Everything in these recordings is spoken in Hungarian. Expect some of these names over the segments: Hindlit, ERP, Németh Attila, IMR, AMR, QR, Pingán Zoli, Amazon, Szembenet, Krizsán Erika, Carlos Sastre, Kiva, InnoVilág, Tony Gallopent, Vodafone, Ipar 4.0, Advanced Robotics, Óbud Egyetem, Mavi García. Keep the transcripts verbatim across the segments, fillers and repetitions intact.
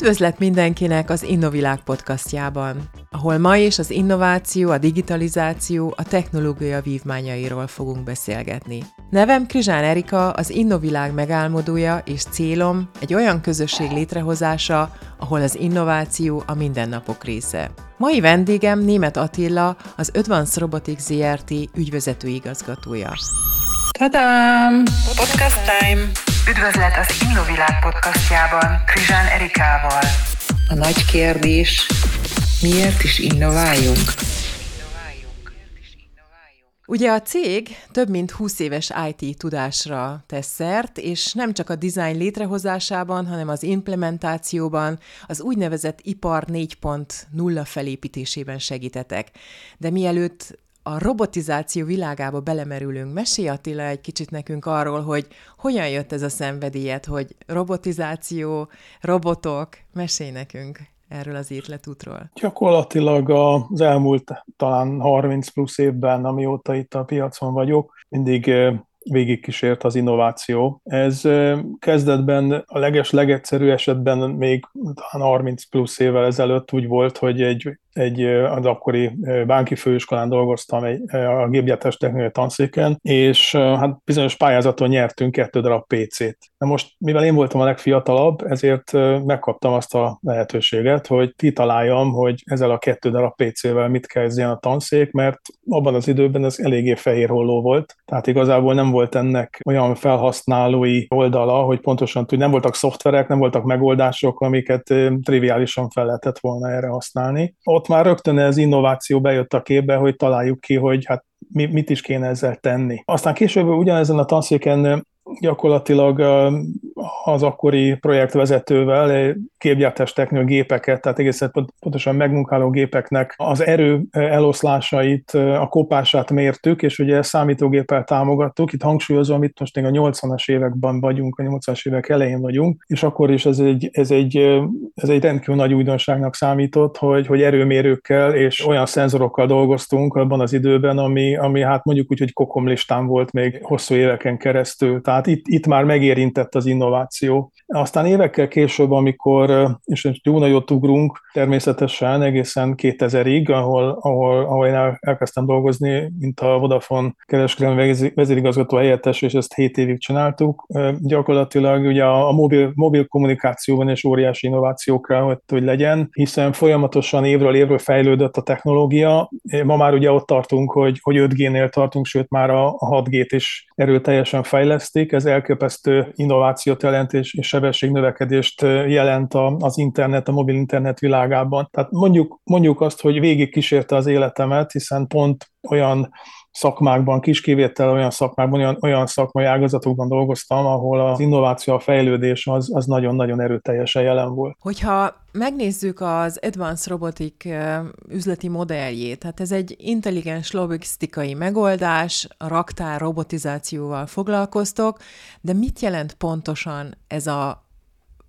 Üdvözlet mindenkinek az InnoVilág podcastjában, ahol ma is az innováció, a digitalizáció, a technológia vívmányairól fogunk beszélgetni. Nevem Krizsán Erika, az InnoVilág megálmodója, és célom egy olyan közösség létrehozása, ahol az innováció a mindennapok része. Mai vendégem Németh Attila, az Advanced Robotics zé er té ügyvezető igazgatója. Tadám! Podcast time! Üdvözlet az InnoVilág podcastjában Krizsán Erikával. A nagy kérdés, miért is innováljunk? Ugye a cég több mint húsz éves i té tudásra tesz szert, és nem csak a design létrehozásában, hanem az implementációban, az úgynevezett Ipar négy pont nulla felépítésében segítetek. De mielőtt a robotizáció világába belemerülünk, mesélj Attila egy kicsit nekünk arról, hogy hogyan jött ez a szenvedélyed, hogy robotizáció, robotok, mesélj nekünk erről az életútról. Gyakorlatilag az elmúlt talán harminc plusz évben, amióta itt a piacon vagyok, mindig végigkísért az innováció. Ez kezdetben a leges-legegyszerű esetben még talán harminc plusz évvel ezelőtt úgy volt, hogy egy, egy az akkori banki főiskolán dolgoztam egy, a gépgyártás technikai tanszéken, és hát bizonyos pályázaton nyertünk kettő darab pé cét. Na most, mivel én voltam a legfiatalabb, ezért megkaptam azt a lehetőséget, hogy kitaláljam, hogy ezzel a kettő darab pé cével mit kezdjen a tanszék, mert abban az időben ez eléggé fehér holló volt, tehát igazából nem volt ennek olyan felhasználói oldala, hogy pontosan nem voltak szoftverek, nem voltak megoldások, amiket triviálisan fel lehetett volna erre használni. Ott már rögtön az innováció bejött a képbe, hogy találjuk ki, hogy hát mit is kéne ezzel tenni. Aztán később ugyanezen a tanszéken gyakorlatilag az akkori projektvezetővel képgyártás technikai gépeket, tehát egészen pontosan megmunkáló gépeknek az erő eloszlásait, a kopását mértük, és ugye számítógéppel támogattuk. Itt hangsúlyozom, itt most még a nyolcvanas években vagyunk, a nyolcvanas évek elején vagyunk, és akkor is ez egy, ez egy, ez egy rendkívül nagy újdonságnak számított, hogy, hogy erőmérőkkel és olyan szenzorokkal dolgoztunk abban az időben, ami, ami hát mondjuk úgy, hogy kokomlistán volt még hosszú éveken keresztül. Tehát itt, itt már megérintett az innováció. Aztán évekkel később, amikor, és jó nagyot ugrunk, természetesen egészen kétezerig, ahol, ahol, ahol én elkezdtem dolgozni, mint a Vodafone kereskedelmi vezérigazgató helyettes, és ezt hét évig csináltuk. Gyakorlatilag ugye a mobil, mobil kommunikációban is óriási innovációkra, hogy, hogy legyen, hiszen folyamatosan évről évről fejlődött a technológia. Ma már ugye ott tartunk, hogy, hogy öt G-nél tartunk, sőt már a, a hat G-t is erőteljesen fejlesztik. Ez elképesztő innovációt jelent, és, és sebességnövekedést jelent az internet, a mobil internet világában. Tehát mondjuk, mondjuk azt, hogy végig kísérte az életemet, hiszen pont olyan szakmákban, kis kivétel olyan szakmákban, olyan, olyan szakmai ágazatokban dolgoztam, ahol az innováció, a fejlődés az, az nagyon-nagyon erőteljesen jelen volt. Hogyha megnézzük az Advanced Robotics üzleti modelljét, hát ez egy intelligens logisztikai megoldás, a raktár robotizációval foglalkoztok, de mit jelent pontosan ez a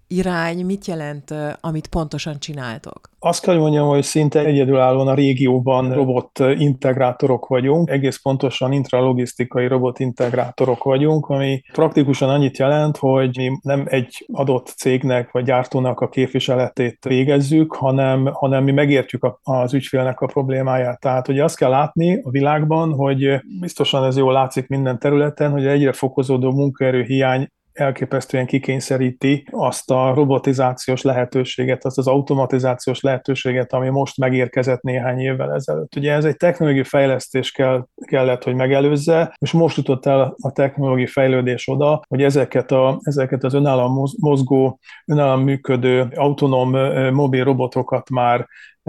irány, mit jelent, amit pontosan csináltok? Azt kell mondjam, hogy szinte egyedülállóan a régióban robot integrátorok vagyunk, egész pontosan intralogisztikai robot integrátorok vagyunk, ami praktikusan annyit jelent, hogy mi nem egy adott cégnek vagy gyártónak a képviseletét végezzük, hanem, hanem mi megértjük az ügyfélnek a problémáját. Tehát ugye azt kell látni a világban, hogy biztosan ez jól látszik minden területen, hogy egyre fokozódó munkaerő hiány elképesztően kikényszeríti azt a robotizációs lehetőséget, azt az automatizációs lehetőséget, ami most megérkezett néhány évvel ezelőtt. Ugye ez egy technológiai fejlesztés kell, kellett, hogy megelőzze, és most jutott el a technológiai fejlődés oda, hogy ezeket, a, ezeket az önállam mozgó, önállam működő, autonóm mobil robotokat már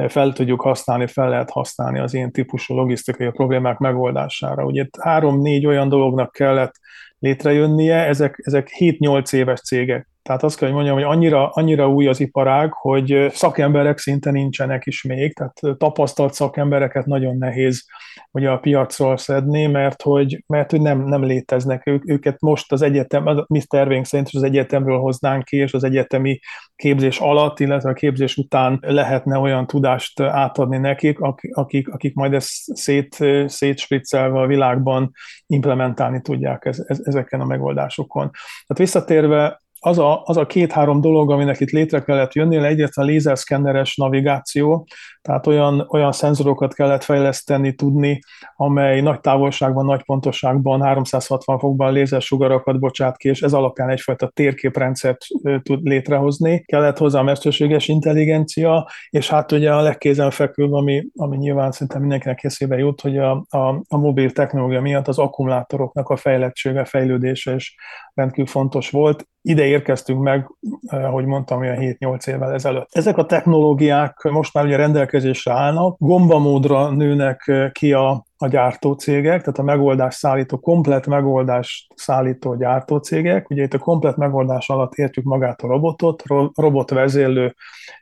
fel tudjuk használni, fel lehet használni az ilyen típusú logisztikai problémák megoldására. Ugye három-négy olyan dolognak kellett létrejönnie, ezek, ezek hét-nyolc éves cégek. Tehát azt kell, hogy mondjam, hogy annyira, annyira új az iparág, hogy szakemberek szinte nincsenek is még, tehát tapasztalt szakembereket nagyon nehéz ugye a piacról szedni, mert hogy, mert, hogy nem, nem léteznek ők, őket most az egyetem, az, mi tervénk szerint az egyetemről hoznánk ki, és az egyetemi képzés alatt, illetve a képzés után lehetne olyan tudást átadni nekik, akik, akik majd ezt szét, szétspriccelve a világban implementálni tudják ez, ez, ezeken a megoldásokon. Tehát visszatérve Az a, az a két-három dolog, aminek itt létre kellett jönni, egyrészt a lézerszkenneres navigáció, tehát olyan, olyan szenzorokat kellett fejleszteni, tudni, amely nagy távolságban, nagy pontosságban, háromszázhatvan fokban lézersugarakat bocsát ki, és ez alapján egyfajta térképrendszert tud létrehozni. Kellett hozzá mesterséges intelligencia, és hát ugye a legkézenfekvőbb, ami, ami nyilván szinte mindenkinek eszébe jut, hogy a, a, a mobil technológia miatt az akkumulátoroknak a fejlettsége, fejlődése is rendkívül fontos volt. Ide érkeztünk meg, ahogy mondtam, olyan hét-nyolc évvel ezelőtt. Ezek a technológiák most már ugye rendelkezésre állnak, gombamódra nőnek ki a, a gyártócégek, tehát a megoldás szállító, komplett megoldást szállító gyártócégek. Ugye itt a komplett megoldás alatt értjük magát a robotot, robotvezérlő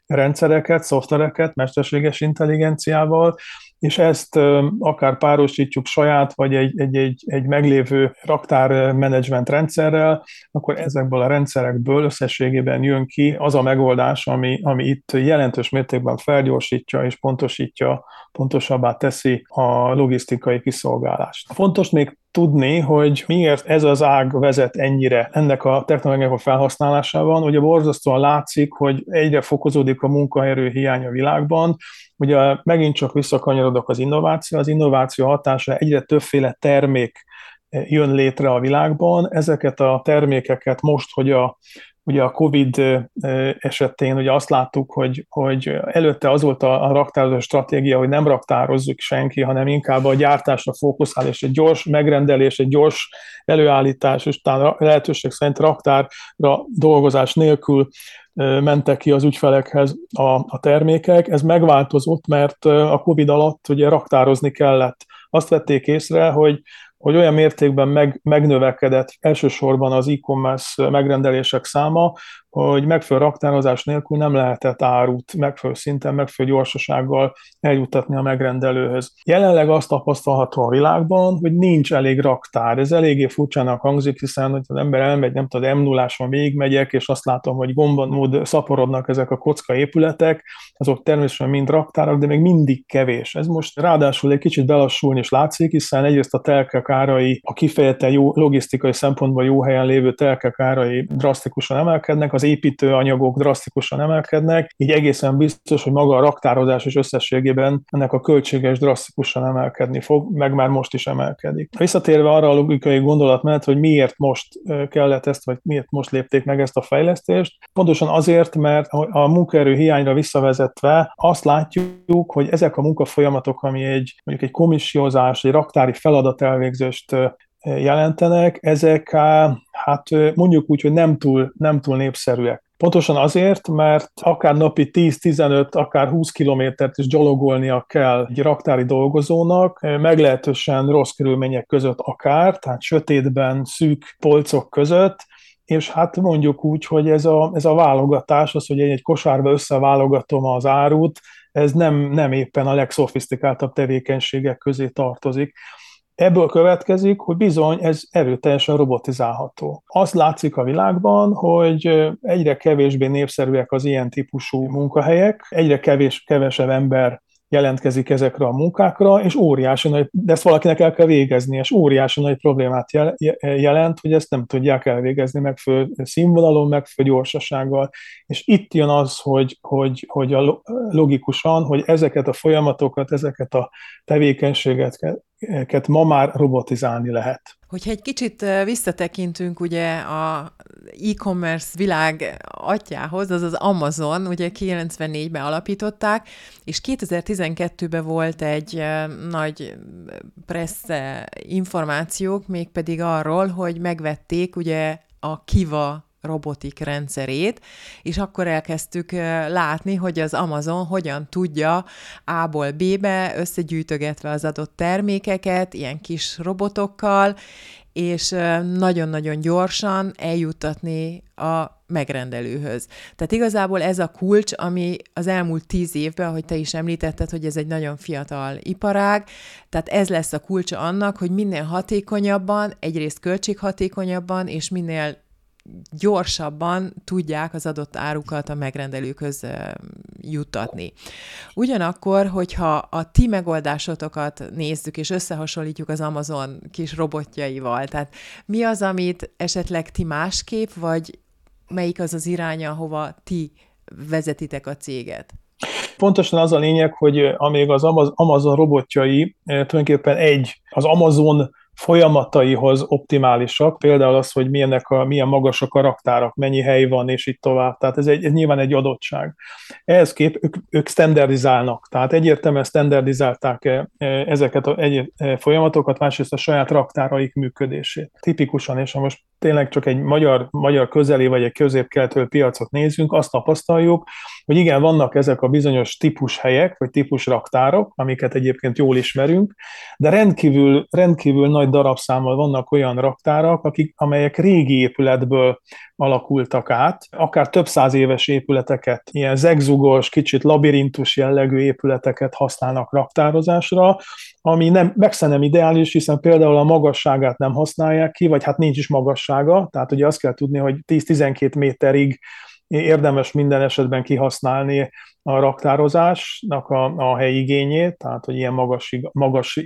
rendszereket, szoftvereket, mesterséges intelligenciával, és ezt akár párosítjuk saját, vagy egy, egy, egy, egy meglévő raktármenedzsment rendszerrel, akkor ezekből a rendszerekből összességében jön ki az a megoldás, ami, ami itt jelentős mértékben felgyorsítja és pontosítja, pontosabbá teszi a logisztikai kiszolgálást. Fontos még tudni, hogy miért ez az ág vezet ennyire ennek a technológiának a felhasználásában. Ugye borzasztóan látszik, hogy egyre fokozódik a munkaerő hiány a világban. Ugye megint csak visszakanyarodok az innováció. Az innováció hatása egyre többféle termék jön létre a világban. Ezeket a termékeket most, hogy a Ugye a Covid esetén ugye azt láttuk, hogy, hogy előtte az volt a raktározó stratégia, hogy nem raktározzuk senki, hanem inkább a gyártásra fókuszál, és egy gyors megrendelés, egy gyors előállítás, és utána lehetőség szerint raktárra dolgozás nélkül mentek ki az ügyfelekhez a, a termékek. Ez megváltozott, mert a Covid alatt ugye raktározni kellett. Azt vették észre, hogy hogy olyan mértékben meg, megnövekedett elsősorban az e-commerce megrendelések száma, hogy megfelelő raktározás nélkül nem lehetett árut megfelelő szinten, megfelelő gyorsasággal eljuttatni a megrendelőhöz. Jelenleg azt tapasztalható a világban, hogy nincs elég raktár. Ez eléggé furcsának hangzik, hiszen hogy az ember elmegy, nem tudom, em nulláson végigmegyek, és azt látom, hogy gombamód szaporodnak ezek a kocka épületek, azok természetesen mind raktárak, de még mindig kevés. Ez most ráadásul egy kicsit belassulni is látszik, hiszen egyrészt a telkek árai, a kifejezetten jó logisztikai szempontból jó helyen lévő telkek árai drasztikusan emelkednek, az építőanyagok drasztikusan emelkednek, így egészen biztos, hogy maga a raktározás is összességében ennek a költsége is drasztikusan emelkedni fog, meg már most is emelkedik. Visszatérve arra a logikai gondolatmenet, hogy miért most kellett ezt, vagy miért most lépték meg ezt a fejlesztést, pontosan azért, mert a munkaerő hiányra visszavezetve azt látjuk, hogy ezek a munkafolyamatok, ami egy, mondjuk egy komissiózás, egy raktári feladat elvégzést jelentenek, ezek hát mondjuk úgy, hogy nem túl, nem túl népszerűek. Pontosan azért, mert akár napi tíz-tizenöt, akár húsz kilométert is gyalogolnia kell egy raktári dolgozónak, meglehetősen rossz körülmények között akár, tehát sötétben, szűk polcok között, és hát mondjuk úgy, hogy ez a, ez a válogatás, az, hogy én egy kosárba összeválogatom az árut, ez nem, nem éppen a legszofisztikáltabb tevékenységek közé tartozik. Ebből következik, hogy bizony ez erőteljesen robotizálható. Azt látszik a világban, hogy egyre kevésbé népszerűek az ilyen típusú munkahelyek, egyre kevés, kevesebb ember jelentkezik ezekre a munkákra, és óriási nagy, de ezt valakinek el kell végezni, és óriási nagy problémát jelent, hogy ezt nem tudják elvégezni megfelelő színvonalon, megfelelő gyorsasággal. És itt jön az, hogy, hogy, hogy a logikusan, hogy ezeket a folyamatokat, ezeket a tevékenységeket ma már robotizálni lehet. Hogyha egy kicsit visszatekintünk ugye a e-commerce világ atyához, az az Amazon, ugye kilencvennégyben alapították, és kétezer-tizenkettőben volt egy nagy pressz információk, mégpedig arról, hogy megvették ugye a Kiva robotik rendszerét, és akkor elkezdtük látni, hogy az Amazon hogyan tudja A-ból B-be összegyűjtögetve az adott termékeket, ilyen kis robotokkal, és nagyon-nagyon gyorsan eljuttatni a megrendelőhöz. Tehát igazából ez a kulcs, ami az elmúlt tíz évben, ahogy te is említetted, hogy ez egy nagyon fiatal iparág, tehát ez lesz a kulcsa annak, hogy minél hatékonyabban, egyrészt költséghatékonyabban, és minél gyorsabban tudják az adott árukat a megrendelőkhöz juttatni. Ugyanakkor, hogyha a ti megoldásotokat nézzük, és összehasonlítjuk az Amazon kis robotjaival, tehát mi az, amit esetleg ti másképp, vagy melyik az az iránya, hova ti vezetitek a céget? Pontosan az a lényeg, hogy amíg az Amazon robotjai tulajdonképpen egy, az Amazon folyamataihoz optimálisak, például az, hogy milyenek a, milyen magasak a raktárak, mennyi hely van, és így tovább. Tehát ez, egy, ez nyilván egy adottság. Ehhez kép ők, ők standardizálnak, tehát egyértelműen standardizálták ezeket a egy, folyamatokat, másrészt a saját raktáraik működését. Tipikusan, és ha most tényleg csak egy magyar, magyar közeli vagy egy közép-keletről piacot nézünk, azt tapasztaljuk, hogy igen, vannak ezek a bizonyos típus helyek, vagy típus raktárok, amiket egyébként jól ismerünk, de rendkívül, rendkívül nagy darabszámmal vannak olyan raktárak, akik, amelyek régi épületből alakultak át, akár több száz éves épületeket, ilyen zegzugos, kicsit labirintus jellegű épületeket használnak raktározásra, ami nem, messze nem ideális, hiszen például a magasságát nem használják ki, vagy hát nincs is magassága, tehát ugye azt kell tudni, hogy tíz-tizenkét méterig érdemes minden esetben kihasználni a raktározásnak a, a helyigényét, tehát hogy ilyen magas, magas,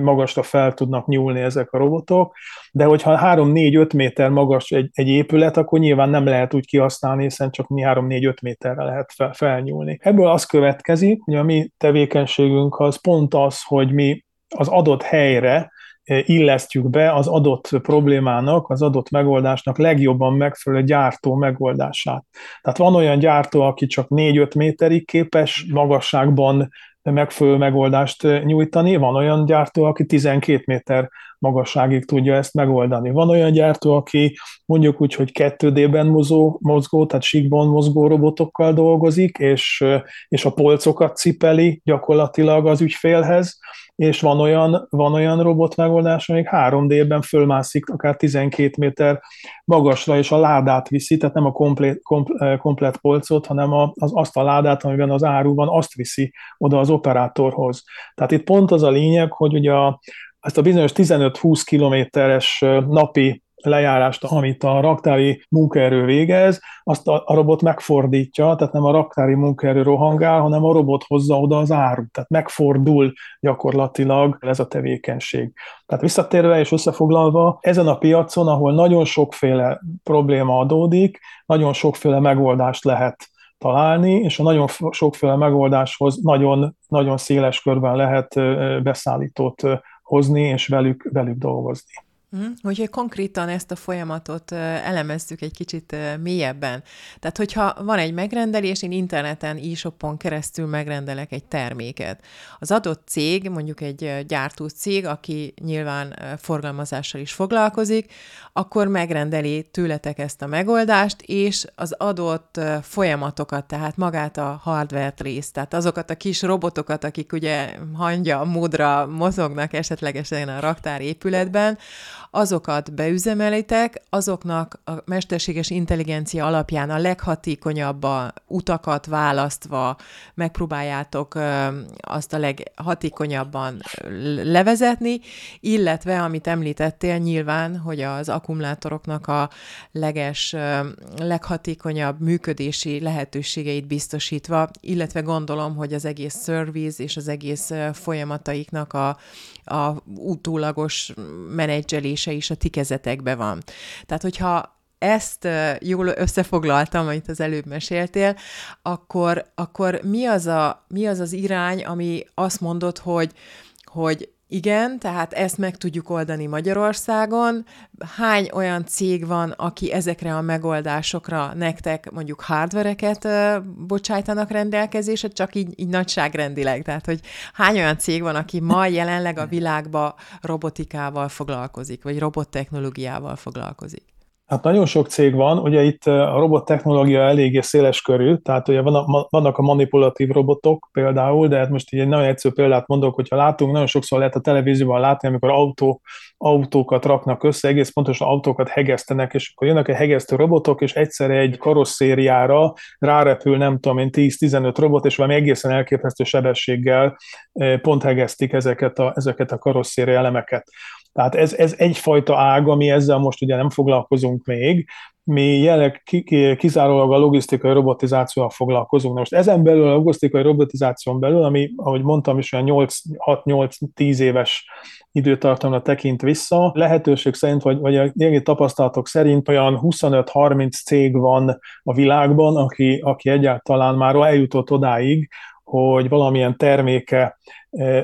magasra fel tudnak nyúlni ezek a robotok, de hogyha három-négy-öt méter magas egy, egy épület, akkor nyilván nem lehet úgy kihasználni, hiszen csak három-négy-öt méterre lehet fel, felnyúlni. Ebből az következik, hogy a mi tevékenységünk az pont az, hogy mi az adott helyre illesztjük be az adott problémának, az adott megoldásnak legjobban megfelelő gyártó megoldását. Tehát van olyan gyártó, aki csak négy-öt méterig képes magasságban megfelelő megoldást nyújtani, van olyan gyártó, aki tizenkét méter magasságig tudja ezt megoldani. Van olyan gyártó, aki mondjuk úgy, hogy kettő dé-ben mozgó, mozgó, tehát síkban mozgó robotokkal dolgozik, és, és a polcokat cipeli gyakorlatilag az ügyfélhez, és van olyan, van olyan robot megoldás, amelyik három dé-ben fölmászik akár tizenkét méter magasra, és a ládát viszi, tehát nem a komplet, komplet polcot, hanem az, azt a ládát, amiben az áru van, azt viszi oda az operátorhoz. Tehát itt pont az a lényeg, hogy ugye a ezt a bizonyos tizenöt-húsz kilométeres napi lejárást, amit a raktári munkaerő végez, azt a robot megfordítja, tehát nem a raktári munkaerő rohangál, hanem a robot hozza oda az árut, tehát megfordul gyakorlatilag ez a tevékenység. Tehát visszatérve és összefoglalva, ezen a piacon, ahol nagyon sokféle probléma adódik, nagyon sokféle megoldást lehet találni, és a nagyon sokféle megoldáshoz nagyon, nagyon széles körben lehet beszállítót hozni és velük, velük dolgozni. Hmm, hogyha konkrétan ezt a folyamatot elemezzük egy kicsit mélyebben. Tehát, hogyha van egy megrendelés, én interneten, e-shopon keresztül megrendelek egy terméket. Az adott cég, mondjuk egy gyártó cég, aki nyilván forgalmazással is foglalkozik, akkor megrendeli tőletek ezt a megoldást, és az adott folyamatokat, tehát magát a hardware részt, tehát azokat a kis robotokat, akik ugye hangya, módra mozognak esetlegesen a raktár épületben, azokat beüzemelitek, azoknak a mesterséges intelligencia alapján a leghatékonyabb utakat választva megpróbáljátok azt a leghatékonyabban levezetni, illetve, amit említettél, nyilván, hogy az akkumulátoroknak a leges, leghatékonyabb működési lehetőségeit biztosítva, illetve gondolom, hogy az egész service és az egész folyamataiknak a, a utólagos menedzs zselése is a ti kezetekben van. Tehát, hogyha ezt jól összefoglaltam, amit az előbb meséltél, akkor, akkor mi, az a, mi az az irány, ami azt mondod, hogy, hogy igen, tehát ezt meg tudjuk oldani Magyarországon. Hány olyan cég van, aki ezekre a megoldásokra nektek mondjuk hardvereket bocsájtanak rendelkezésre, csak így, így nagyságrendileg? Tehát, hogy hány olyan cég van, aki ma jelenleg a világban robotikával foglalkozik, vagy robottechnológiával foglalkozik? Hát nagyon sok cég van, ugye itt a robottechnológia eléggé széles körű, tehát ugye vannak a manipulatív robotok például, de hát most így egy nagyon egyszerű példát mondok, hogyha látunk, nagyon sokszor lehet a televízióban látni, amikor autó, autókat raknak össze, egész pontosan autókat hegesztenek, és akkor jönnek a hegesztő robotok, és egyszerre egy karosszériára rárepül, nem tudom én, tíz-tizenöt robot, és valami egészen elképesztő sebességgel pont hegesztik ezeket a, ezeket a karosszéria elemeket. Tehát ez, ez egyfajta ág, ami ezzel most ugye nem foglalkozunk még. Mi jelenleg kizárólag a logisztikai robotizációval foglalkozunk. Most ezen belül, a logisztikai robotizáción belül, ami, ahogy mondtam is, olyan hat-nyolc-tíz éves időtartamra tekint vissza, lehetőség szerint, vagy, vagy a régi tapasztalatok szerint olyan huszonöt-harminc cég van a világban, aki, aki egyáltalán már eljutott odáig, hogy valamilyen terméke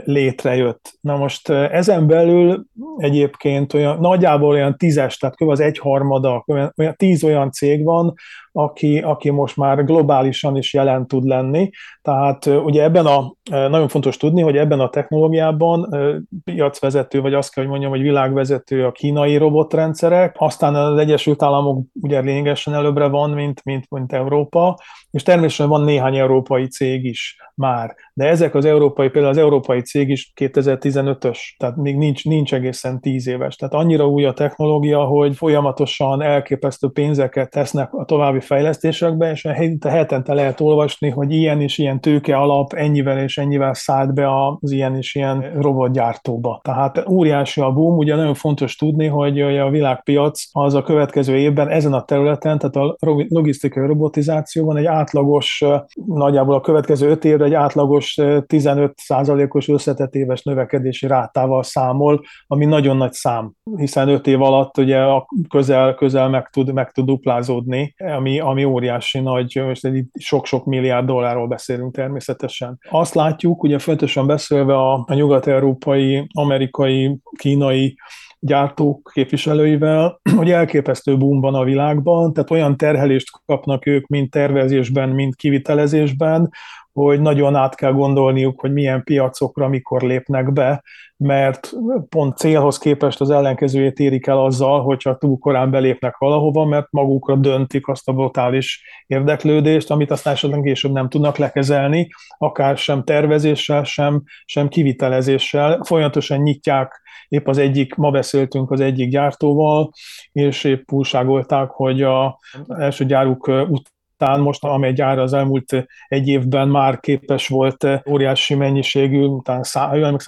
létrejött. Na most ezen belül egyébként olyan, nagyjából olyan tízes, tehát kb. Az egyharmada, olyan tíz olyan cég van, aki, aki most már globálisan is jelen tud lenni. Tehát ugye ebben a, nagyon fontos tudni, hogy ebben a technológiában piacvezető, vagy azt kell, hogy mondjam, hogy világvezető a kínai robotrendszerek, aztán az Egyesült Államok ugye lényegesen előbbre van, mint, mint, mint Európa, és természetesen van néhány európai cég is már. De ezek az európai, például az európai cég is kétezer-tizenötös, tehát még nincs, nincs egészen tíz éves. Tehát annyira új a technológia, hogy folyamatosan elképesztő pénzeket tesznek a további fejlesztésekbe, és hetente lehet olvasni, hogy ilyen és ilyen tőke alap ennyivel és ennyivel szállt be az ilyen és ilyen robotgyártóba. Tehát óriási a boom, ugye nagyon fontos tudni, hogy a világpiac az a következő évben ezen a területen, tehát a logisztikai robotizációban egy átlagos, nagyjából a következő öt évre egy átlagos tizenöt százalékos összetett éves növekedési rátával számol, ami nagyon nagy szám, hiszen öt év alatt ugye közel, közel meg tud, meg tud duplázódni, ami, ami óriási nagy, most sok-sok milliárd dollárról beszélünk természetesen. Azt látjuk, ugye fontosan beszélve a, a nyugat-európai, amerikai, kínai gyártók képviselőivel, hogy elképesztő boom van a világban, tehát olyan terhelést kapnak ők, mind tervezésben, mind kivitelezésben, hogy nagyon át kell gondolniuk, hogy milyen piacokra mikor lépnek be, mert pont célhoz képest az ellenkezőjét érik el azzal, hogyha túl korán belépnek valahova, mert magukra döntik azt a brutális érdeklődést, amit aztán esetleg később nem tudnak lekezelni, akár sem tervezéssel, sem, sem kivitelezéssel. Folyamatosan nyitják, épp az egyik, ma beszéltünk az egyik gyártóval, és épp újságolták, hogy az első gyáruk ut- Tán most, amely gyár az elmúlt egy évben már képes volt óriási mennyiségű, talán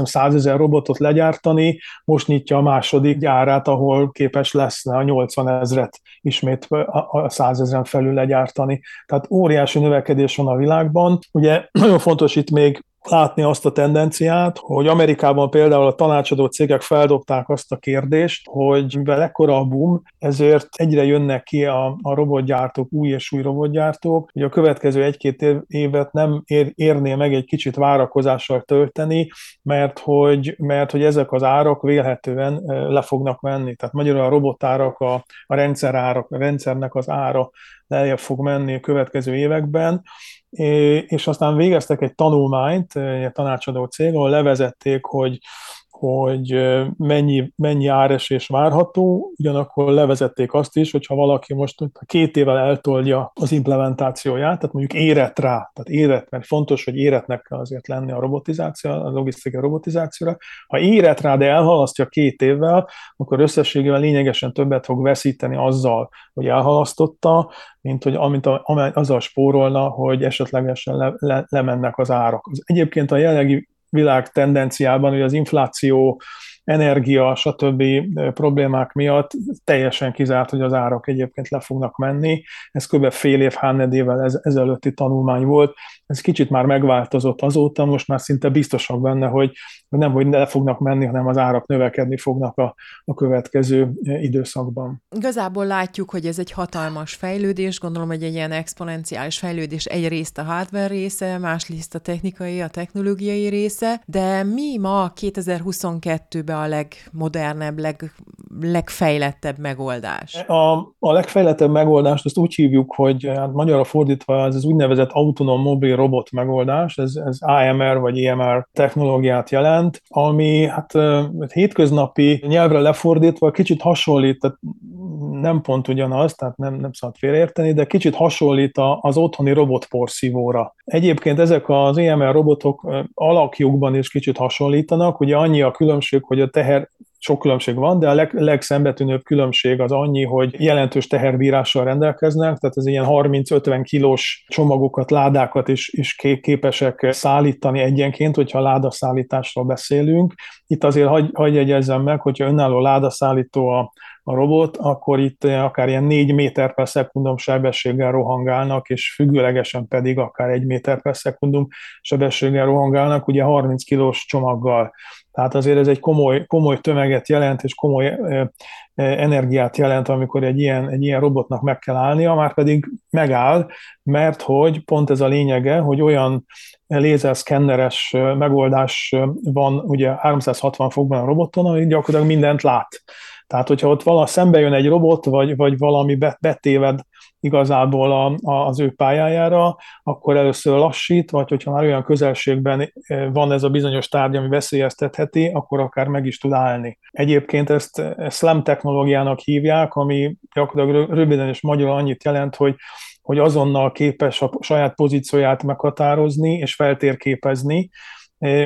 százezer robotot legyártani, most nyitja a második gyárát, ahol képes lesz a nyolcvanezret ismét a százezren felül legyártani. Tehát óriási növekedés van a világban. Ugye nagyon fontos itt még látni azt a tendenciát, hogy Amerikában például a tanácsadó cégek feldobták azt a kérdést, hogy mivel ekkora a boom, ezért egyre jönnek ki a, a robotgyártók, új és új robotgyártók, hogy a következő egy-két évet nem ér, érné meg egy kicsit várakozással tölteni, mert hogy, mert hogy ezek az árak vélhetően le fognak menni. Tehát magyarul a robotárak, a, a rendszer árak, a rendszernek az ára lejjebb fog menni a következő években, és aztán végeztek egy tanulmányt, egy tanácsadó cég, ahol levezették, hogy, hogy mennyi, mennyi áresés várható, ugyanakkor levezették azt is, hogyha valaki most két évvel eltolja az implementációját, tehát mondjuk érett rá, tehát érett, mert fontos, hogy éretnek kell azért lenni a robotizáció, a logisztikai robotizációra. Ha érett rá, de elhalasztja két évvel, akkor összességében lényegesen többet fog veszíteni azzal, hogy elhalasztotta, mint hogy amint a, azzal spórolna, hogy esetlegesen le, le, lemennek az árak. Az egyébként a jelenlegi világ tendenciában, hogy az infláció, energia, stb. Problémák miatt teljesen kizárt, hogy az árak egyébként le fognak menni. Ez kb. Fél év, hánynegyed évvel ezelőtti tanulmány volt. Ez kicsit már megváltozott azóta, most már szinte biztosak benne, hogy nem, hogy le fognak menni, hanem az árak növekedni fognak a, a következő időszakban. Igazából látjuk, hogy ez egy hatalmas fejlődés, gondolom, hogy egy ilyen exponenciális fejlődés, egyrészt a hardware része, másrészt a technikai, a technológiai része, de mi ma kétezer-huszonkettőben a legmodernebb, leg, legfejlettebb megoldás? A, a legfejlettebb megoldást azt úgy hívjuk, hogy hát magyarra fordítva ez az úgynevezett autonóm mobil robot megoldás, ez, ez á em er vagy i em er technológiát jelent, ami hát hétköznapi nyelvre lefordítva kicsit hasonlít, tehát nem pont ugyanaz, tehát nem, nem szabad félreérteni, de kicsit hasonlít az otthoni robotporszívóra. Egyébként ezek az i em er robotok alakjukban is kicsit hasonlítanak, ugye annyi a különbség, hogy a teher, sok különbség van, de a leg, legszembetűnőbb különbség az annyi, hogy jelentős teherbírással rendelkeznek, tehát ez ilyen harminc-ötven kilós csomagokat, ládákat is, is képesek szállítani egyenként, hogyha ládaszállításról beszélünk, Itt azért hagy, hagy jegyezzem meg, hogyha önálló ládaszállító a, a robot, akkor itt akár ilyen négy méter per szekundum sebességgel rohangálnak, és függőlegesen pedig akár egy méter per szekundum sebességgel rohangálnak, ugye harminc kilós csomaggal. Tehát azért ez egy komoly, komoly tömeget jelent, és komoly energiát jelent, amikor egy ilyen, egy ilyen robotnak meg kell állnia, már pedig megáll, mert hogy pont ez a lényege, hogy olyan lézerszkenneres megoldás van ugye háromszázhatvan fokban a roboton, ami gyakorlatilag mindent lát. Tehát, hogyha ott vala szembe jön egy robot, vagy, vagy valami betéved igazából a, a, az ő pályájára, akkor először lassít, vagy hogyha már olyan közelségben van ez a bizonyos tárgy, ami veszélyeztetheti, akkor akár meg is tud állni. Egyébként ezt szlam technológiának hívják, ami gyakorlatilag röviden és magyarul annyit jelent, hogy hogy azonnal képes a saját pozícióját meghatározni és feltérképezni.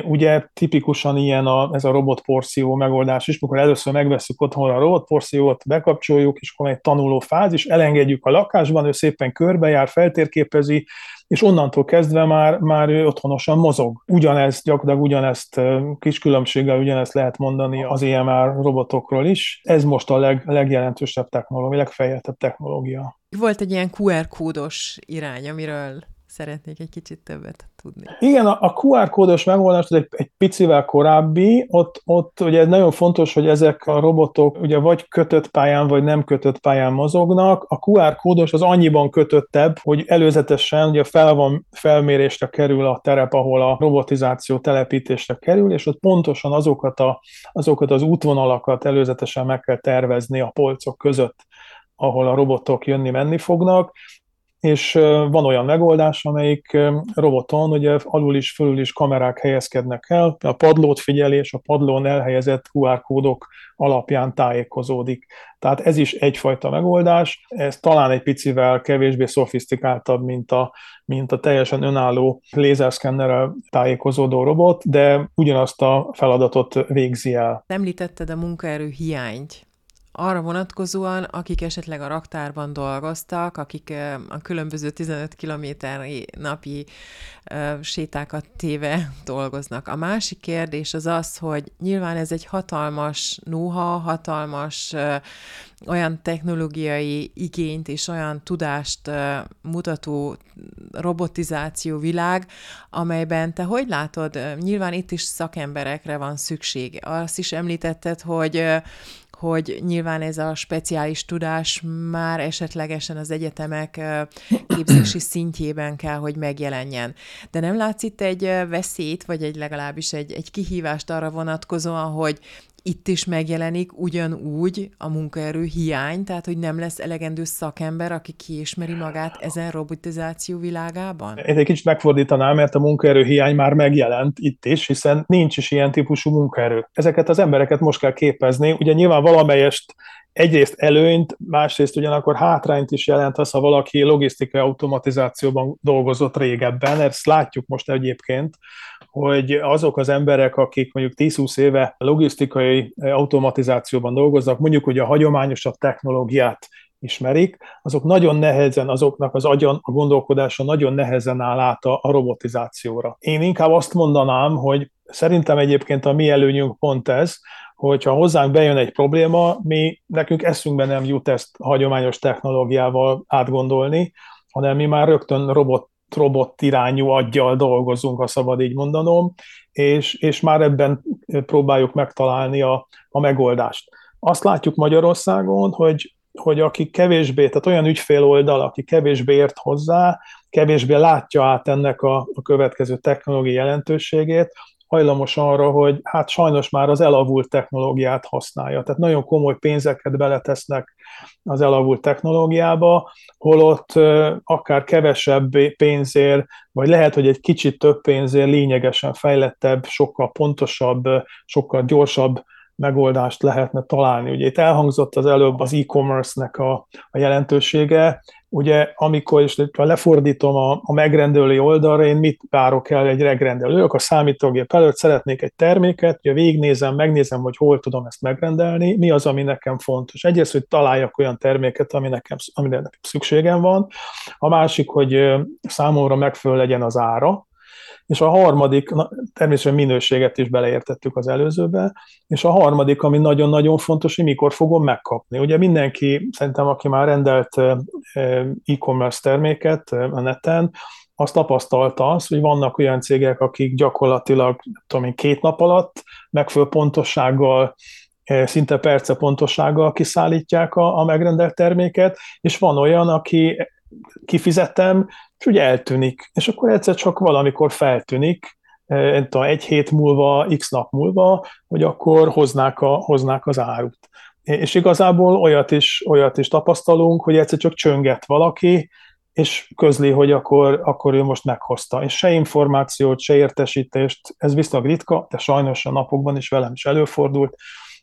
Ugye tipikusan ilyen a, ez a robotporció megoldás is, mikor először megveszünk otthonra a robotporciót, bekapcsoljuk, és akkor egy tanuló fázis, elengedjük a lakásban, ő szépen körbejár, feltérképezi, és onnantól kezdve már, már ő otthonosan mozog. Ugyanez, gyakorlatilag ugyanezt, kis különbséggel ugyanezt lehet mondani az i em er robotokról is. Ez most a leg, legjelentősebb technológia, legfejlettebb technológia. Volt egy ilyen kú er kódos irány, amiről szeretnék egy kicsit többet tudni. Igen, a kú er kódos megoldás egy, egy picivel korábbi, ott, ott ugye nagyon fontos, hogy ezek a robotok ugye vagy kötött pályán, vagy nem kötött pályán mozognak. A kú er kódos az annyiban kötöttebb, hogy előzetesen ugye fel van, felmérésre kerül a terep, ahol a robotizáció telepítésre kerül, és ott pontosan azokat, a, azokat az útvonalakat előzetesen meg kell tervezni a polcok között, ahol a robotok jönni-menni fognak, és van olyan megoldás, amelyik roboton ugye alul is, fölül is kamerák helyezkednek el, a padlót figyeli, és a padlón elhelyezett kú er kódok alapján tájékozódik. Tehát ez is egyfajta megoldás, ez talán egy picivel kevésbé szofisztikáltabb, mint a, mint a teljesen önálló lézerszkennerrel tájékozódó robot, de ugyanazt a feladatot végzi el. Említetted a munkaerő hiányt. Arra vonatkozóan, akik esetleg a raktárban dolgoztak, akik a különböző tizenöt kilométeri napi sétákat téve dolgoznak. A másik kérdés az az, hogy nyilván ez egy hatalmas know-how, hatalmas olyan technológiai igényt és olyan tudást mutató robotizáció világ, amelyben te hogy látod, nyilván itt is szakemberekre van szükség. Azt is említetted, hogy hogy nyilván ez a speciális tudás már esetlegesen az egyetemek képzési szintjében kell, hogy megjelenjen. De nem látsz itt egy veszélyt, vagy egy legalábbis egy, egy kihívást arra vonatkozóan, hogy itt is megjelenik ugyanúgy a munkaerő hiány, tehát hogy nem lesz elegendő szakember, aki kiismeri magát ezen robotizáció világában? Én egy kicsit megfordítanám, mert a munkaerő hiány már megjelent itt is, hiszen nincs is ilyen típusú munkaerő. Ezeket az embereket most kell képezni, ugye nyilván valamelyest egyrészt előnyt, másrészt ugyanakkor hátrányt is jelent az, ha valaki logisztikai automatizációban dolgozott régebben. Ezt látjuk most egyébként, hogy azok az emberek, akik mondjuk tíz-húsz éve logisztikai automatizációban dolgoznak, mondjuk, hogy a hagyományosabb technológiát ismerik, azok nagyon nehezen, azoknak az agyon, a gondolkodása nagyon nehezen áll át a robotizációra. Én inkább azt mondanám, hogy szerintem egyébként a mi előnyünk pont ez, hogyha hozzánk bejön egy probléma, mi nekünk eszünkbe nem jut ezt hagyományos technológiával átgondolni, hanem mi már rögtön robot, robot irányú aggyal dolgozunk, ha szabad így mondanom, és, és már ebben próbáljuk megtalálni a, a megoldást. Azt látjuk Magyarországon, hogy, hogy aki kevésbé, tehát olyan ügyfél oldal, aki kevésbé ért hozzá, kevésbé látja át ennek a, a következő technológiai jelentőségét, hajlamos arra, hogy hát sajnos már az elavult technológiát használja. Tehát nagyon komoly pénzeket beletesznek az elavult technológiába, holott akár kevesebb pénzért, vagy lehet, hogy egy kicsit több pénzért lényegesen fejlettebb, sokkal pontosabb, sokkal gyorsabb megoldást lehetne találni. Ugye itt elhangzott az előbb az e-commerce-nek a, a jelentősége. Ugye amikor is lefordítom a, a megrendelői oldalra, én mit várok el egy megrendelők, a számítógép előtt szeretnék egy terméket, ugye végignézem, megnézem, hogy hol tudom ezt megrendelni, mi az, ami nekem fontos. Egyrészt, hogy találjak olyan terméket, ami nekem, amire nekem szükségem van, a másik, hogy számomra megfelelő legyen az ára, És a harmadik, na, természetesen minőséget is beleértettük az előzőbe, és a harmadik, ami nagyon-nagyon fontos, hogy mikor fogom megkapni. Ugye mindenki, szerintem aki már rendelt e-commerce terméket a neten, azt tapasztalta az, hogy vannak olyan cégek, akik gyakorlatilag tudom én, két nap alatt megfelelő pontossággal, szinte perce pontossággal kiszállítják a, a megrendelt terméket, és van olyan, aki kifizetem, és ugye eltűnik. És akkor egyszer csak valamikor feltűnik, egy hét múlva, x nap múlva, hogy akkor hoznák, a, hoznák az árut. És igazából olyat is, olyat is tapasztalunk, hogy egyszer csak csönget valaki, és közli, hogy akkor, akkor ő most meghozta. És se információt, se értesítést, ez viszonylag ritka, de sajnos a napokban is velem is előfordult,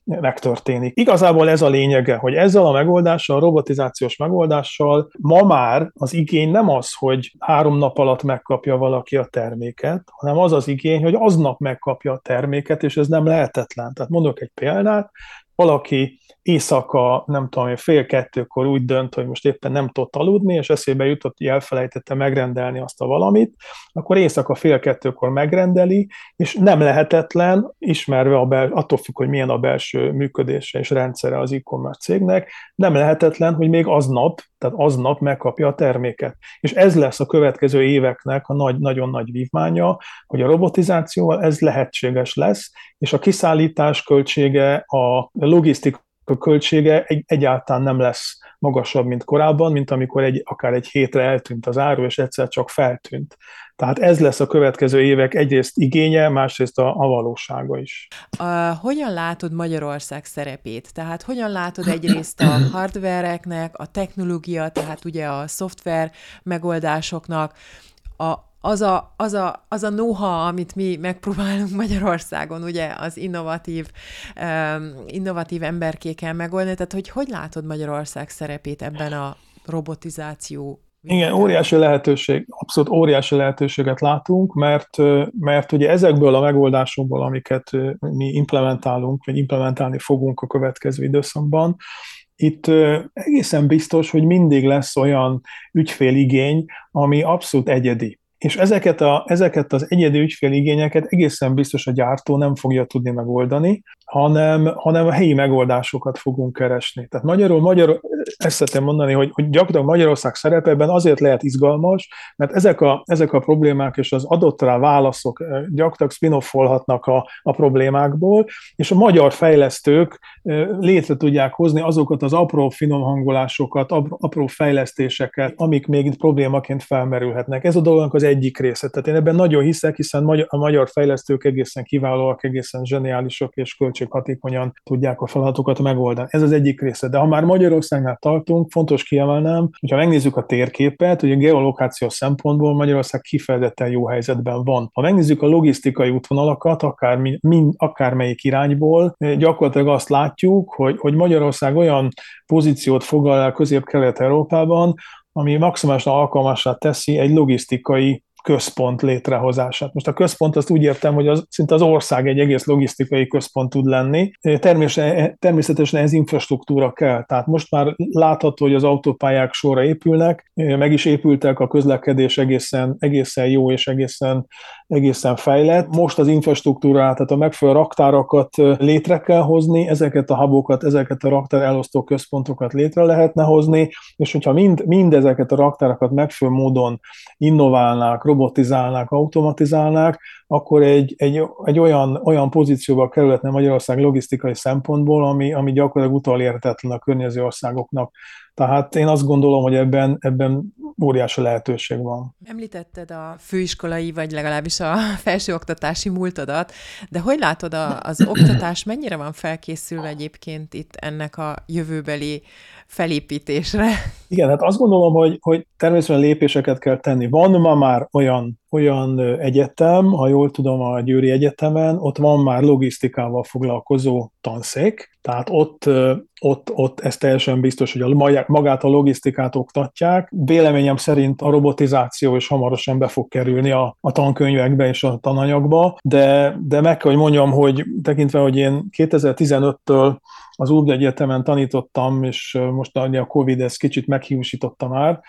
megtörténik. Igazából ez a lényege, hogy ezzel a megoldással, a robotizációs megoldással ma már az igény nem az, hogy három nap alatt megkapja valaki a terméket, hanem az az igény, hogy aznap megkapja a terméket, és ez nem lehetetlen. Tehát mondok egy példát, valaki éjszaka, nem tudom, fél kettőkor úgy dönt, hogy most éppen nem tud aludni, és eszébe jutott, hogy elfelejtette megrendelni azt a valamit, akkor éjszaka fél kettőkor megrendeli, és nem lehetetlen, ismerve a bel- attól függ, hogy milyen a belső működése és rendszere az e-commerce cégnek, nem lehetetlen, hogy még aznap, tehát aznap megkapja a terméket. És ez lesz a következő éveknek a nagy, nagyon nagy vívmánya, hogy a robotizációval ez lehetséges lesz, és a kiszállítás költsége, a logisztika költsége egy, egyáltalán nem lesz magasabb, mint korábban, mint amikor egy, akár egy hétre eltűnt az áru, és egyszer csak feltűnt. Tehát ez lesz a következő évek egyrészt igénye, másrészt a, a valósága is. A, hogyan látod Magyarország szerepét? Tehát hogyan látod egyrészt a hardvereknek, a technológia, tehát ugye a szoftver megoldásoknak, a, az, a, az, a, az a know-how, amit mi megpróbálunk Magyarországon, ugye az innovatív, um, innovatív emberkékkel megoldani, tehát hogy hogy látod Magyarország szerepét ebben a robotizáció? Igen, óriási lehetőség, abszolút óriási lehetőséget látunk, mert, mert ugye ezekből a megoldásokból, amiket mi implementálunk, vagy implementálni fogunk a következő időszakban, itt egészen biztos, hogy mindig lesz olyan ügyféligény, ami abszolút egyedi. És ezeket, a, ezeket az egyedi ügyféligényeket egészen biztos a gyártó nem fogja tudni megoldani, hanem, hanem a helyi megoldásokat fogunk keresni. Tehát magyarul, magyarul ezt szeretném mondani, hogy, hogy gyakorlatilag Magyarország szerepében azért lehet izgalmas, mert ezek a, ezek a problémák és az adott rá válaszok gyakorlatilag spin-offolhatnak a, a problémákból, és a magyar fejlesztők létre tudják hozni azokat az apró finomhangolásokat, apró fejlesztéseket, amik még problémaként felmerülhetnek. Ez a dolognak az egyik része. Tehát én ebben nagyon hiszek, hiszen a magyar fejlesztők egészen kiválóak, egészen zseniálisok és költséghatékonyan tudják a feladatokat megoldani. Ez az egyik része. De ha már Magyarországnál tartunk, fontos kiemelnem, hogyha megnézzük a térképet, ugye a geolokáció szempontból Magyarország kifejezetten jó helyzetben van. Ha megnézzük a logisztikai útvonalakat, akár mi, min, akármelyik irányból, gyakorlatilag azt látjuk, hogy, hogy Magyarország olyan pozíciót foglal el Közép-Kelet-Európában, ami maximálisan alkalmassá teszi egy logisztikai központ létrehozását. Most a központ azt úgy értem, hogy az, szinte az ország egy egész logisztikai központ tud lenni. Természetesen, természetesen ez infrastruktúra kell. Tehát most már látható, hogy az autópályák sorra épülnek, meg is épültek, a közlekedés egészen, egészen jó és egészen, egészen fejlett. Most az infrastruktúrát, tehát a megfelelő raktárakat létre kell hozni, ezeket a hubokat, ezeket a raktár elosztó központokat létre lehetne hozni, és hogyha mind, mindezeket a raktárakat megfelelő módon innoválnák, robotizálnák, automatizálnák, akkor egy, egy, egy olyan, olyan pozícióba kerülhetne Magyarország logisztikai szempontból, ami, ami gyakorlatilag utolérhetetlen a környező országoknak. Tehát én azt gondolom, hogy ebben, ebben óriási lehetőség van. Említetted a főiskolai, vagy legalábbis a felsőoktatási múltadat, de hogy látod, a, az oktatás mennyire van felkészülve egyébként itt ennek a jövőbeli felépítésre? Igen, hát azt gondolom, hogy, hogy természetesen lépéseket kell tenni. Van ma már olyan, olyan egyetem, ha jól tudom, a Győri Egyetemen, ott van már logisztikával foglalkozó tanszék, tehát ott, ott, ott ez teljesen biztos, hogy a, magát a logisztikát oktatják. Véleményem szerint a robotizáció is hamarosan be fog kerülni a, a tankönyvekbe és a tananyagba, de, de meg kell, hogy mondjam, hogy tekintve, hogy én kétezer-tizenöttől az Úrd Egyetemen tanítottam, és most a Covid ez kicsit meghiúsította már,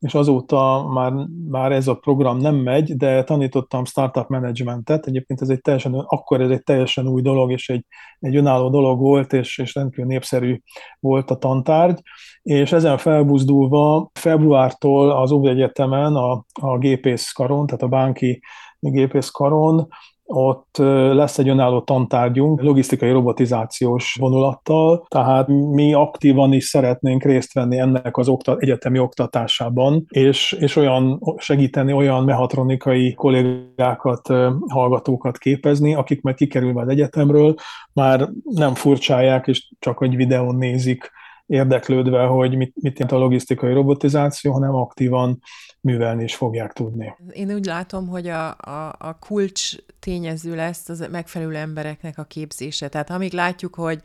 és azóta már, már ez a program nem megy, de tanítottam startup managementet, egyébként ez egy teljesen, akkor ez egy teljesen új dolog, és egy, egy önálló dolog volt, és, és rendkívül népszerű volt a tantárgy, és ezen felbuzdulva februártól az Óbud Egyetemen a, a gépész karon, tehát a bánki gépész karon, ott lesz egy önálló tantárgyunk logisztikai robotizációs vonulattal, tehát mi aktívan is szeretnénk részt venni ennek az oktat- egyetemi oktatásában, és, és olyan segíteni olyan mechatronikai kollégákat, hallgatókat képezni, akik majd kikerülve az egyetemről már nem furcsálják, és csak egy videón nézik érdeklődve, hogy mit, mit jelent a logisztikai robotizáció, hanem aktívan művelni is fogják tudni. Én úgy látom, hogy a, a, a kulcs tényező lesz az megfelelő embereknek a képzése. Tehát amíg látjuk, hogy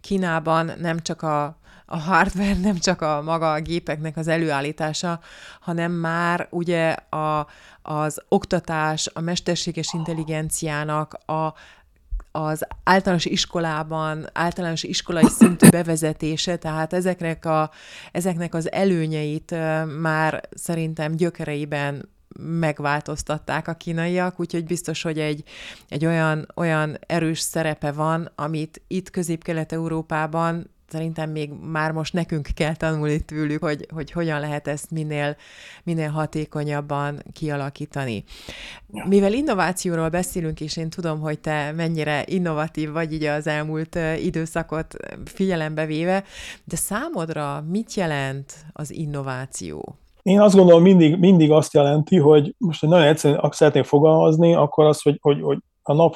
Kínában nem csak a a hardware, nem csak a maga a gépeknek az előállítása, hanem már ugye a, az oktatás, a mesterséges intelligenciának a az általános iskolában, általános iskolai szintű bevezetése, tehát ezeknek, a, ezeknek az előnyeit már szerintem gyökereiben megváltoztatták a kínaiak, úgyhogy biztos, hogy egy, egy olyan, olyan erős szerepe van, amit itt Közép-Kelet-Európában szerintem még már most nekünk kell tanulni tőlük, hogy, hogy hogyan lehet ezt minél, minél hatékonyabban kialakítani. Mivel innovációról beszélünk, és én tudom, hogy te mennyire innovatív vagy így az elmúlt időszakot figyelembe véve, de számodra mit jelent az innováció? Én azt gondolom, mindig, mindig azt jelenti, hogy most nagyon egyszerűen szeretnék fogalmazni, akkor az, hogy, hogy, hogy a nap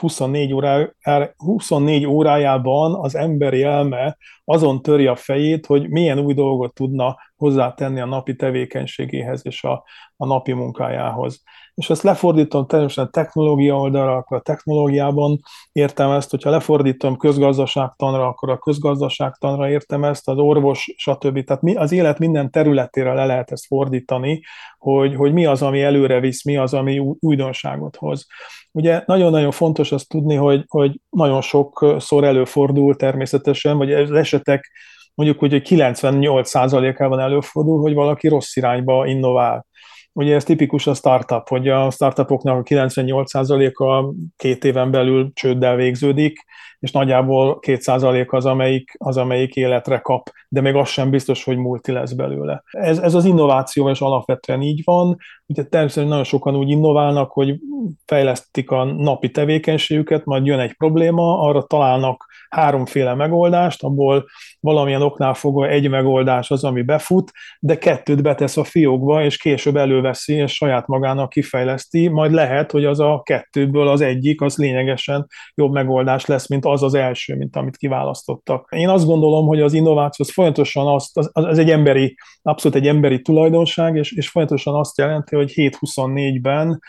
huszonnégy órájában az emberi elme azon törje a fejét, hogy milyen új dolgot tudna hozzátenni a napi tevékenységéhez és a, a napi munkájához. És ezt lefordítom természetesen a technológia oldalra, akkor a technológiában értem ezt, hogyha lefordítom közgazdaságtanra, akkor a közgazdaságtanra értem ezt, az orvos, stb. Tehát mi, az élet minden területére le lehet ezt fordítani, hogy, hogy mi az, ami előre visz, mi az, ami újdonságot hoz. Ugye nagyon-nagyon fontos azt tudni, hogy, hogy nagyon sokszor előfordul természetesen, vagy az esetek mondjuk úgy, hogy kilencvennyolc százalékában előfordul, hogy valaki rossz irányba innovál. Ugye ez tipikus a startup, hogy a startupoknak a kilencvennyolc százaléka két éven belül csőddel végződik, és nagyjából két százalék az amelyik, az, amelyik életre kap, de még az sem biztos, hogy multi lesz belőle. Ez, ez az innováció is alapvetően így van, ugye természetesen nagyon sokan úgy innoválnak, hogy fejlesztik a napi tevékenységüket, majd jön egy probléma, arra találnak háromféle megoldást, abból valamilyen oknál fogva egy megoldás az, ami befut, de kettőt betesz a fiókba, és később előveszi, és saját magának kifejleszti, majd lehet, hogy az a kettőből az egyik, az lényegesen jobb megoldás lesz, mint az az első, mint amit kiválasztottak. Én azt gondolom, hogy az innováció az folyamatosan azt, az, az egy emberi, abszolút egy emberi tulajdonság, és, és folyamatosan azt jelenti, hogy hét huszonnégyben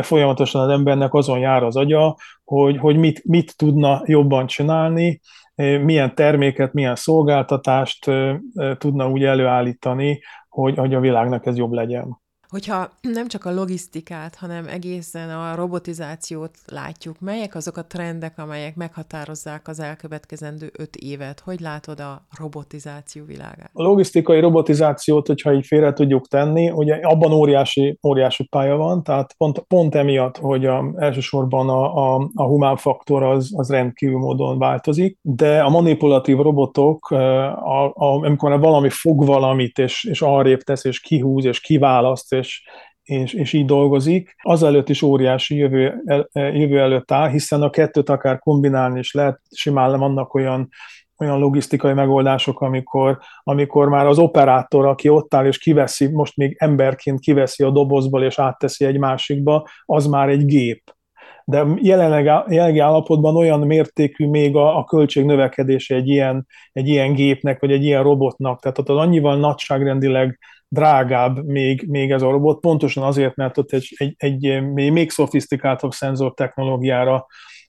folyamatosan az embernek azon jár az agya, hogy, hogy mit, mit tudna jobban csinálni, milyen terméket, milyen szolgáltatást tudna úgy előállítani, hogy, hogy a világnak ez jobb legyen. Hogyha nem csak a logisztikát, hanem egészen a robotizációt látjuk, melyek azok a trendek, amelyek meghatározzák az elkövetkezendő öt évet? Hogy látod a robotizáció világát? A logisztikai robotizációt, hogyha így félre tudjuk tenni, ugye abban óriási, óriási pálya van, tehát pont, pont emiatt, hogy a, elsősorban a, a, a humán faktor az, az rendkívül módon változik, de a manipulatív robotok, a, a, amikor valami fog valamit, és, és arrébb tesz, és kihúz, és kiválaszt, És, és, és így dolgozik. Azelőtt is óriási jövő, el, jövő előtt áll, hiszen a kettőt akár kombinálni is lehet, simán vannak olyan, olyan logisztikai megoldások, amikor, amikor már az operátor, aki ott áll és kiveszi, most még emberként kiveszi a dobozból és átteszi egy másikba, az már egy gép. De jelenlegi állapotban olyan mértékű még a, a költség növekedése egy ilyen, egy ilyen gépnek, vagy egy ilyen robotnak. Tehát ott annyival nagyságrendileg drágább még, még ez a robot, pontosan azért, mert ott egy, egy, egy még szofisztikáltabb szenzor technológiára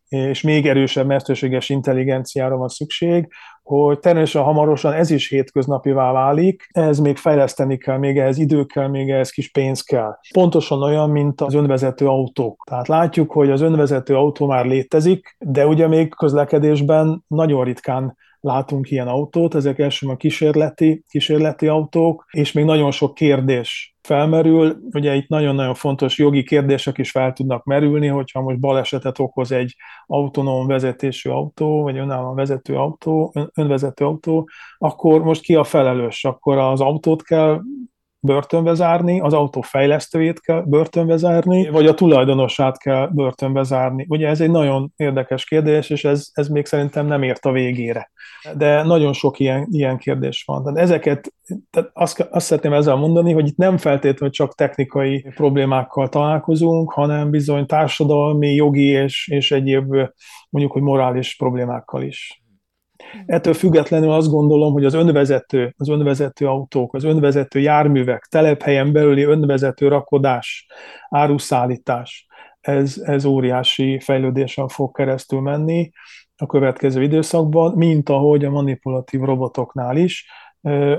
és még erősebb mesterséges intelligenciára van szükség, hogy természetesen hamarosan ez is hétköznapivá válik, ehhez még fejleszteni kell, még ehhez idő kell, még ehhez kis pénz kell. Pontosan olyan, mint az önvezető autók. Tehát látjuk, hogy az önvezető autó már létezik, de ugye még közlekedésben nagyon ritkán látunk ilyen autót, ezek elsősorban kísérleti, kísérleti autók, és még nagyon sok kérdés felmerül. Ugye itt nagyon-nagyon fontos jogi kérdések is fel tudnak merülni, hogyha most balesetet okoz egy autonóm vezetésű autó, vagy önállóan vezető autó, önvezető autó, akkor most ki a felelős? Akkor az autót kell börtönbe zárni, az autó fejlesztőjét kell börtönbe zárni, vagy a tulajdonosát kell börtönbe zárni. Ugye ez egy nagyon érdekes kérdés, és ez, ez még szerintem nem ért a végére. De nagyon sok ilyen, ilyen kérdés van. Tehát ezeket, tehát azt, azt szeretném ezzel mondani, hogy itt nem feltétlenül csak technikai problémákkal találkozunk, hanem bizony társadalmi, jogi és, és egyéb, mondjuk, hogy morális problémákkal is. Ettől függetlenül azt gondolom, hogy az önvezető, az önvezető autók, az önvezető járművek, telephelyen belüli önvezető rakodás, áruszállítás, ez, ez óriási fejlődésen fog keresztül menni a következő időszakban, mint ahogy a manipulatív robotoknál is,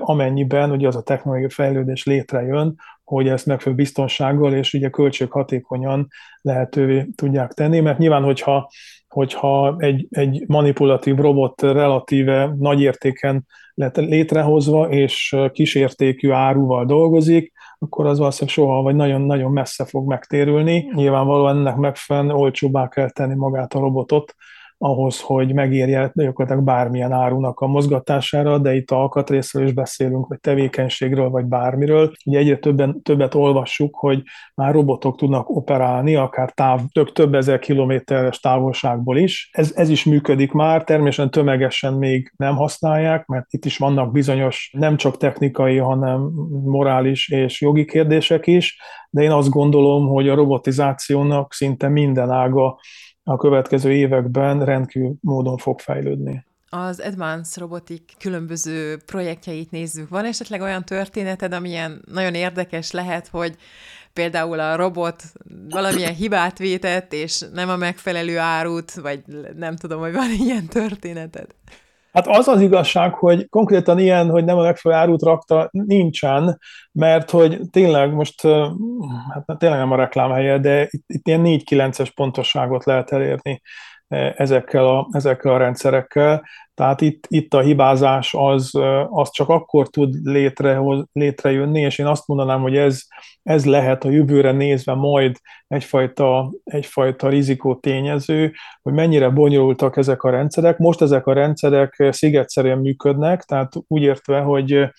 amennyiben ugye az a technológiai fejlődés létrejön, hogy ezt megfelelő biztonsággal és ugye költséghatékonyan lehetővé tudják tenni, mert nyilván, hogyha hogyha egy, egy manipulatív robot relatíve nagy értéken lett létrehozva, és kisértékű áruval dolgozik, akkor az valószínűleg soha, vagy nagyon-nagyon messze fog megtérülni. Nyilvánvalóan ennek megfelelően olcsóbbá kell tenni magát a robotot, ahhoz, hogy megérje gyakorlatilag bármilyen árunak a mozgatására, de itt alkatrészről is beszélünk, vagy tevékenységről, vagy bármiről. Ugye egyre többen, többet olvassuk, hogy már robotok tudnak operálni, akár táv, több, több ezer kilométeres távolságból is. Ez, ez is működik már, természetesen tömegesen még nem használják, mert itt is vannak bizonyos nem csak technikai, hanem morális és jogi kérdések is, de én azt gondolom, hogy a robotizációnak szinte minden ága a következő években rendkívül módon fog fejlődni. Az Advanced Robotics különböző projektjeit nézzük. Van esetleg olyan történeted, amilyen nagyon érdekes lehet, hogy például a robot valamilyen hibát vétett, és nem a megfelelő árut, vagy nem tudom, hogy van ilyen történeted? Hát az az igazság, hogy konkrétan ilyen, hogy nem a megfelelő árut rakta, nincsen, mert hogy tényleg most, hát tényleg nem a reklám helye, de itt, itt ilyen négy kilences pontosságot lehet elérni ezekkel a, ezekkel a rendszerekkel. Tehát itt, itt a hibázás az, az csak akkor tud létrehoz, létrejönni, és én azt mondanám, hogy ez, ez lehet a jövőre nézve majd egyfajta, egyfajta rizikótényező, hogy mennyire bonyolultak ezek a rendszerek. Most ezek a rendszerek szigetszerűen működnek, tehát úgy értve, hogy,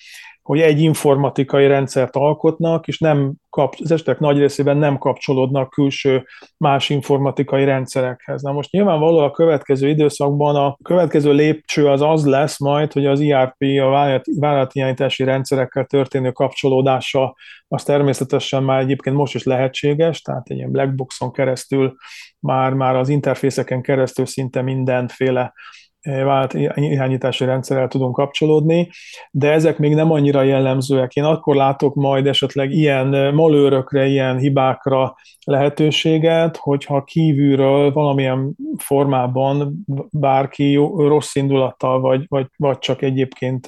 hogy egy informatikai rendszert alkotnak, és nem kap, az esetek nagy részében nem kapcsolódnak külső más informatikai rendszerekhez. Na most nyilvánvalóan a következő időszakban a következő lép az az lesz majd, hogy az E R P, a vállalatirányítási rendszerekkel történő kapcsolódása, az természetesen már egyébként most is lehetséges, tehát egy ilyen blackboxon keresztül, már, már az interfészeken keresztül szinte mindenféle vállalatirányítási rendszerrel tudunk kapcsolódni, de ezek még nem annyira jellemzőek. Én akkor látok majd esetleg ilyen malőrökre, ilyen hibákra lehetőséget, hogyha kívülről valamilyen formában bárki rossz indulattal, vagy, vagy, vagy csak egyébként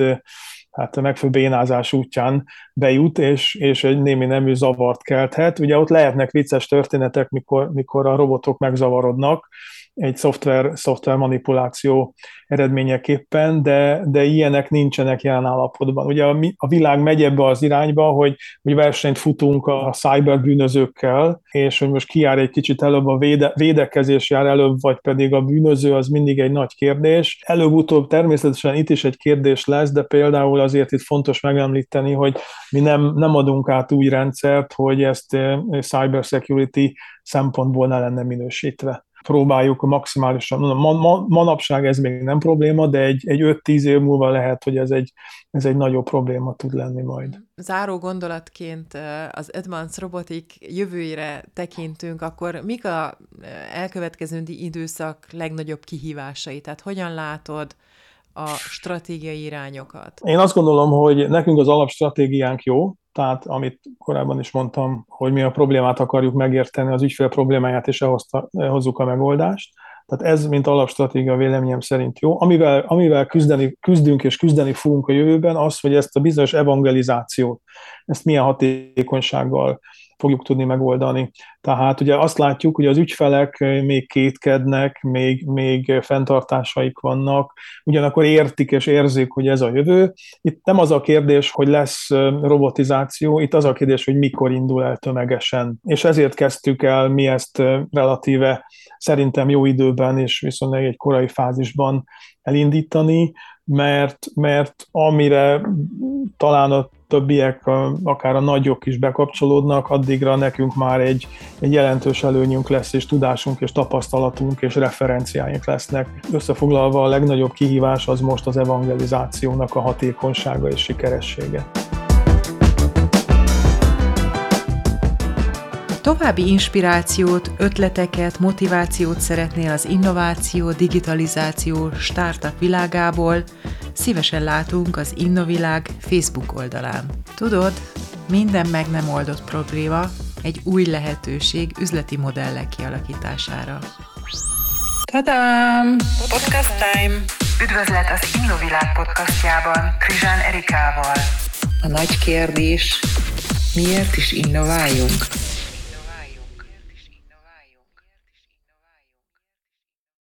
hát a megfelelő bénázás útján bejut, és, és egy némi nemű zavart kelthet. Ugye ott lehetnek vicces történetek, mikor, mikor a robotok megzavarodnak egy szoftver, szoftver manipuláció eredményeképpen, de, de ilyenek nincsenek jelen állapotban. Ugye a, a világ megy ebbe az irányba, hogy, hogy versenyt futunk a, a cyberbűnözőkkel, és hogy most ki jár egy kicsit előbb, a véde, védekezés jár előbb, vagy pedig a bűnöző, az mindig egy nagy kérdés. Előbb-utóbb természetesen itt is egy kérdés lesz, de például azért itt fontos megemlíteni, hogy mi nem, nem adunk át új rendszert, hogy ezt cyber security szempontból ne lenne minősítve. Próbáljuk maximálisan, ma, ma, manapság ez még nem probléma, de egy, egy öt-tíz év múlva lehet, hogy ez egy, ez egy nagyobb probléma tud lenni majd. Záró gondolatként az Advanced Robotics jövőjére tekintünk, akkor mik a elkövetkező időszak legnagyobb kihívásai? Tehát hogyan látod a stratégiai irányokat? Én azt gondolom, hogy nekünk az alapstratégiánk jó, tehát amit korábban is mondtam, hogy mi a problémát akarjuk megérteni, az ügyfél problémáját, és elhozzuk a megoldást. Tehát ez, mint alapstratégia véleményem szerint jó. Amivel, amivel küzdeni, küzdünk és küzdeni fogunk a jövőben, az, hogy ezt a bizonyos evangelizációt, ezt milyen hatékonysággal fogjuk tudni megoldani. Tehát ugye azt látjuk, hogy az ügyfelek még kétkednek, még, még fenntartásaik vannak, ugyanakkor értik és érzik, hogy ez a jövő. Itt nem az a kérdés, hogy lesz robotizáció, itt az a kérdés, hogy mikor indul el tömegesen. És ezért kezdtük el mi ezt relatíve szerintem jó időben, és viszonylag egy korai fázisban elindítani, mert, mert amire talán a többiek, akár a nagyok is bekapcsolódnak, addigra nekünk már egy, egy jelentős előnyünk lesz, és tudásunk, és tapasztalatunk, és referenciáink lesznek. Összefoglalva a legnagyobb kihívás az most az evangelizációnak a hatékonysága és sikeressége. További inspirációt, ötleteket, motivációt szeretnél az innováció, digitalizáció, startup világából? Szívesen látunk az InnoVilág Facebook oldalán. Tudod, minden meg nem oldott probléma egy új lehetőség üzleti modellek kialakítására. Tadám! Podcast time! Üdvözlet az InnoVilág podcastjában Krizsán Erikával. A nagy kérdés, miért is innováljunk?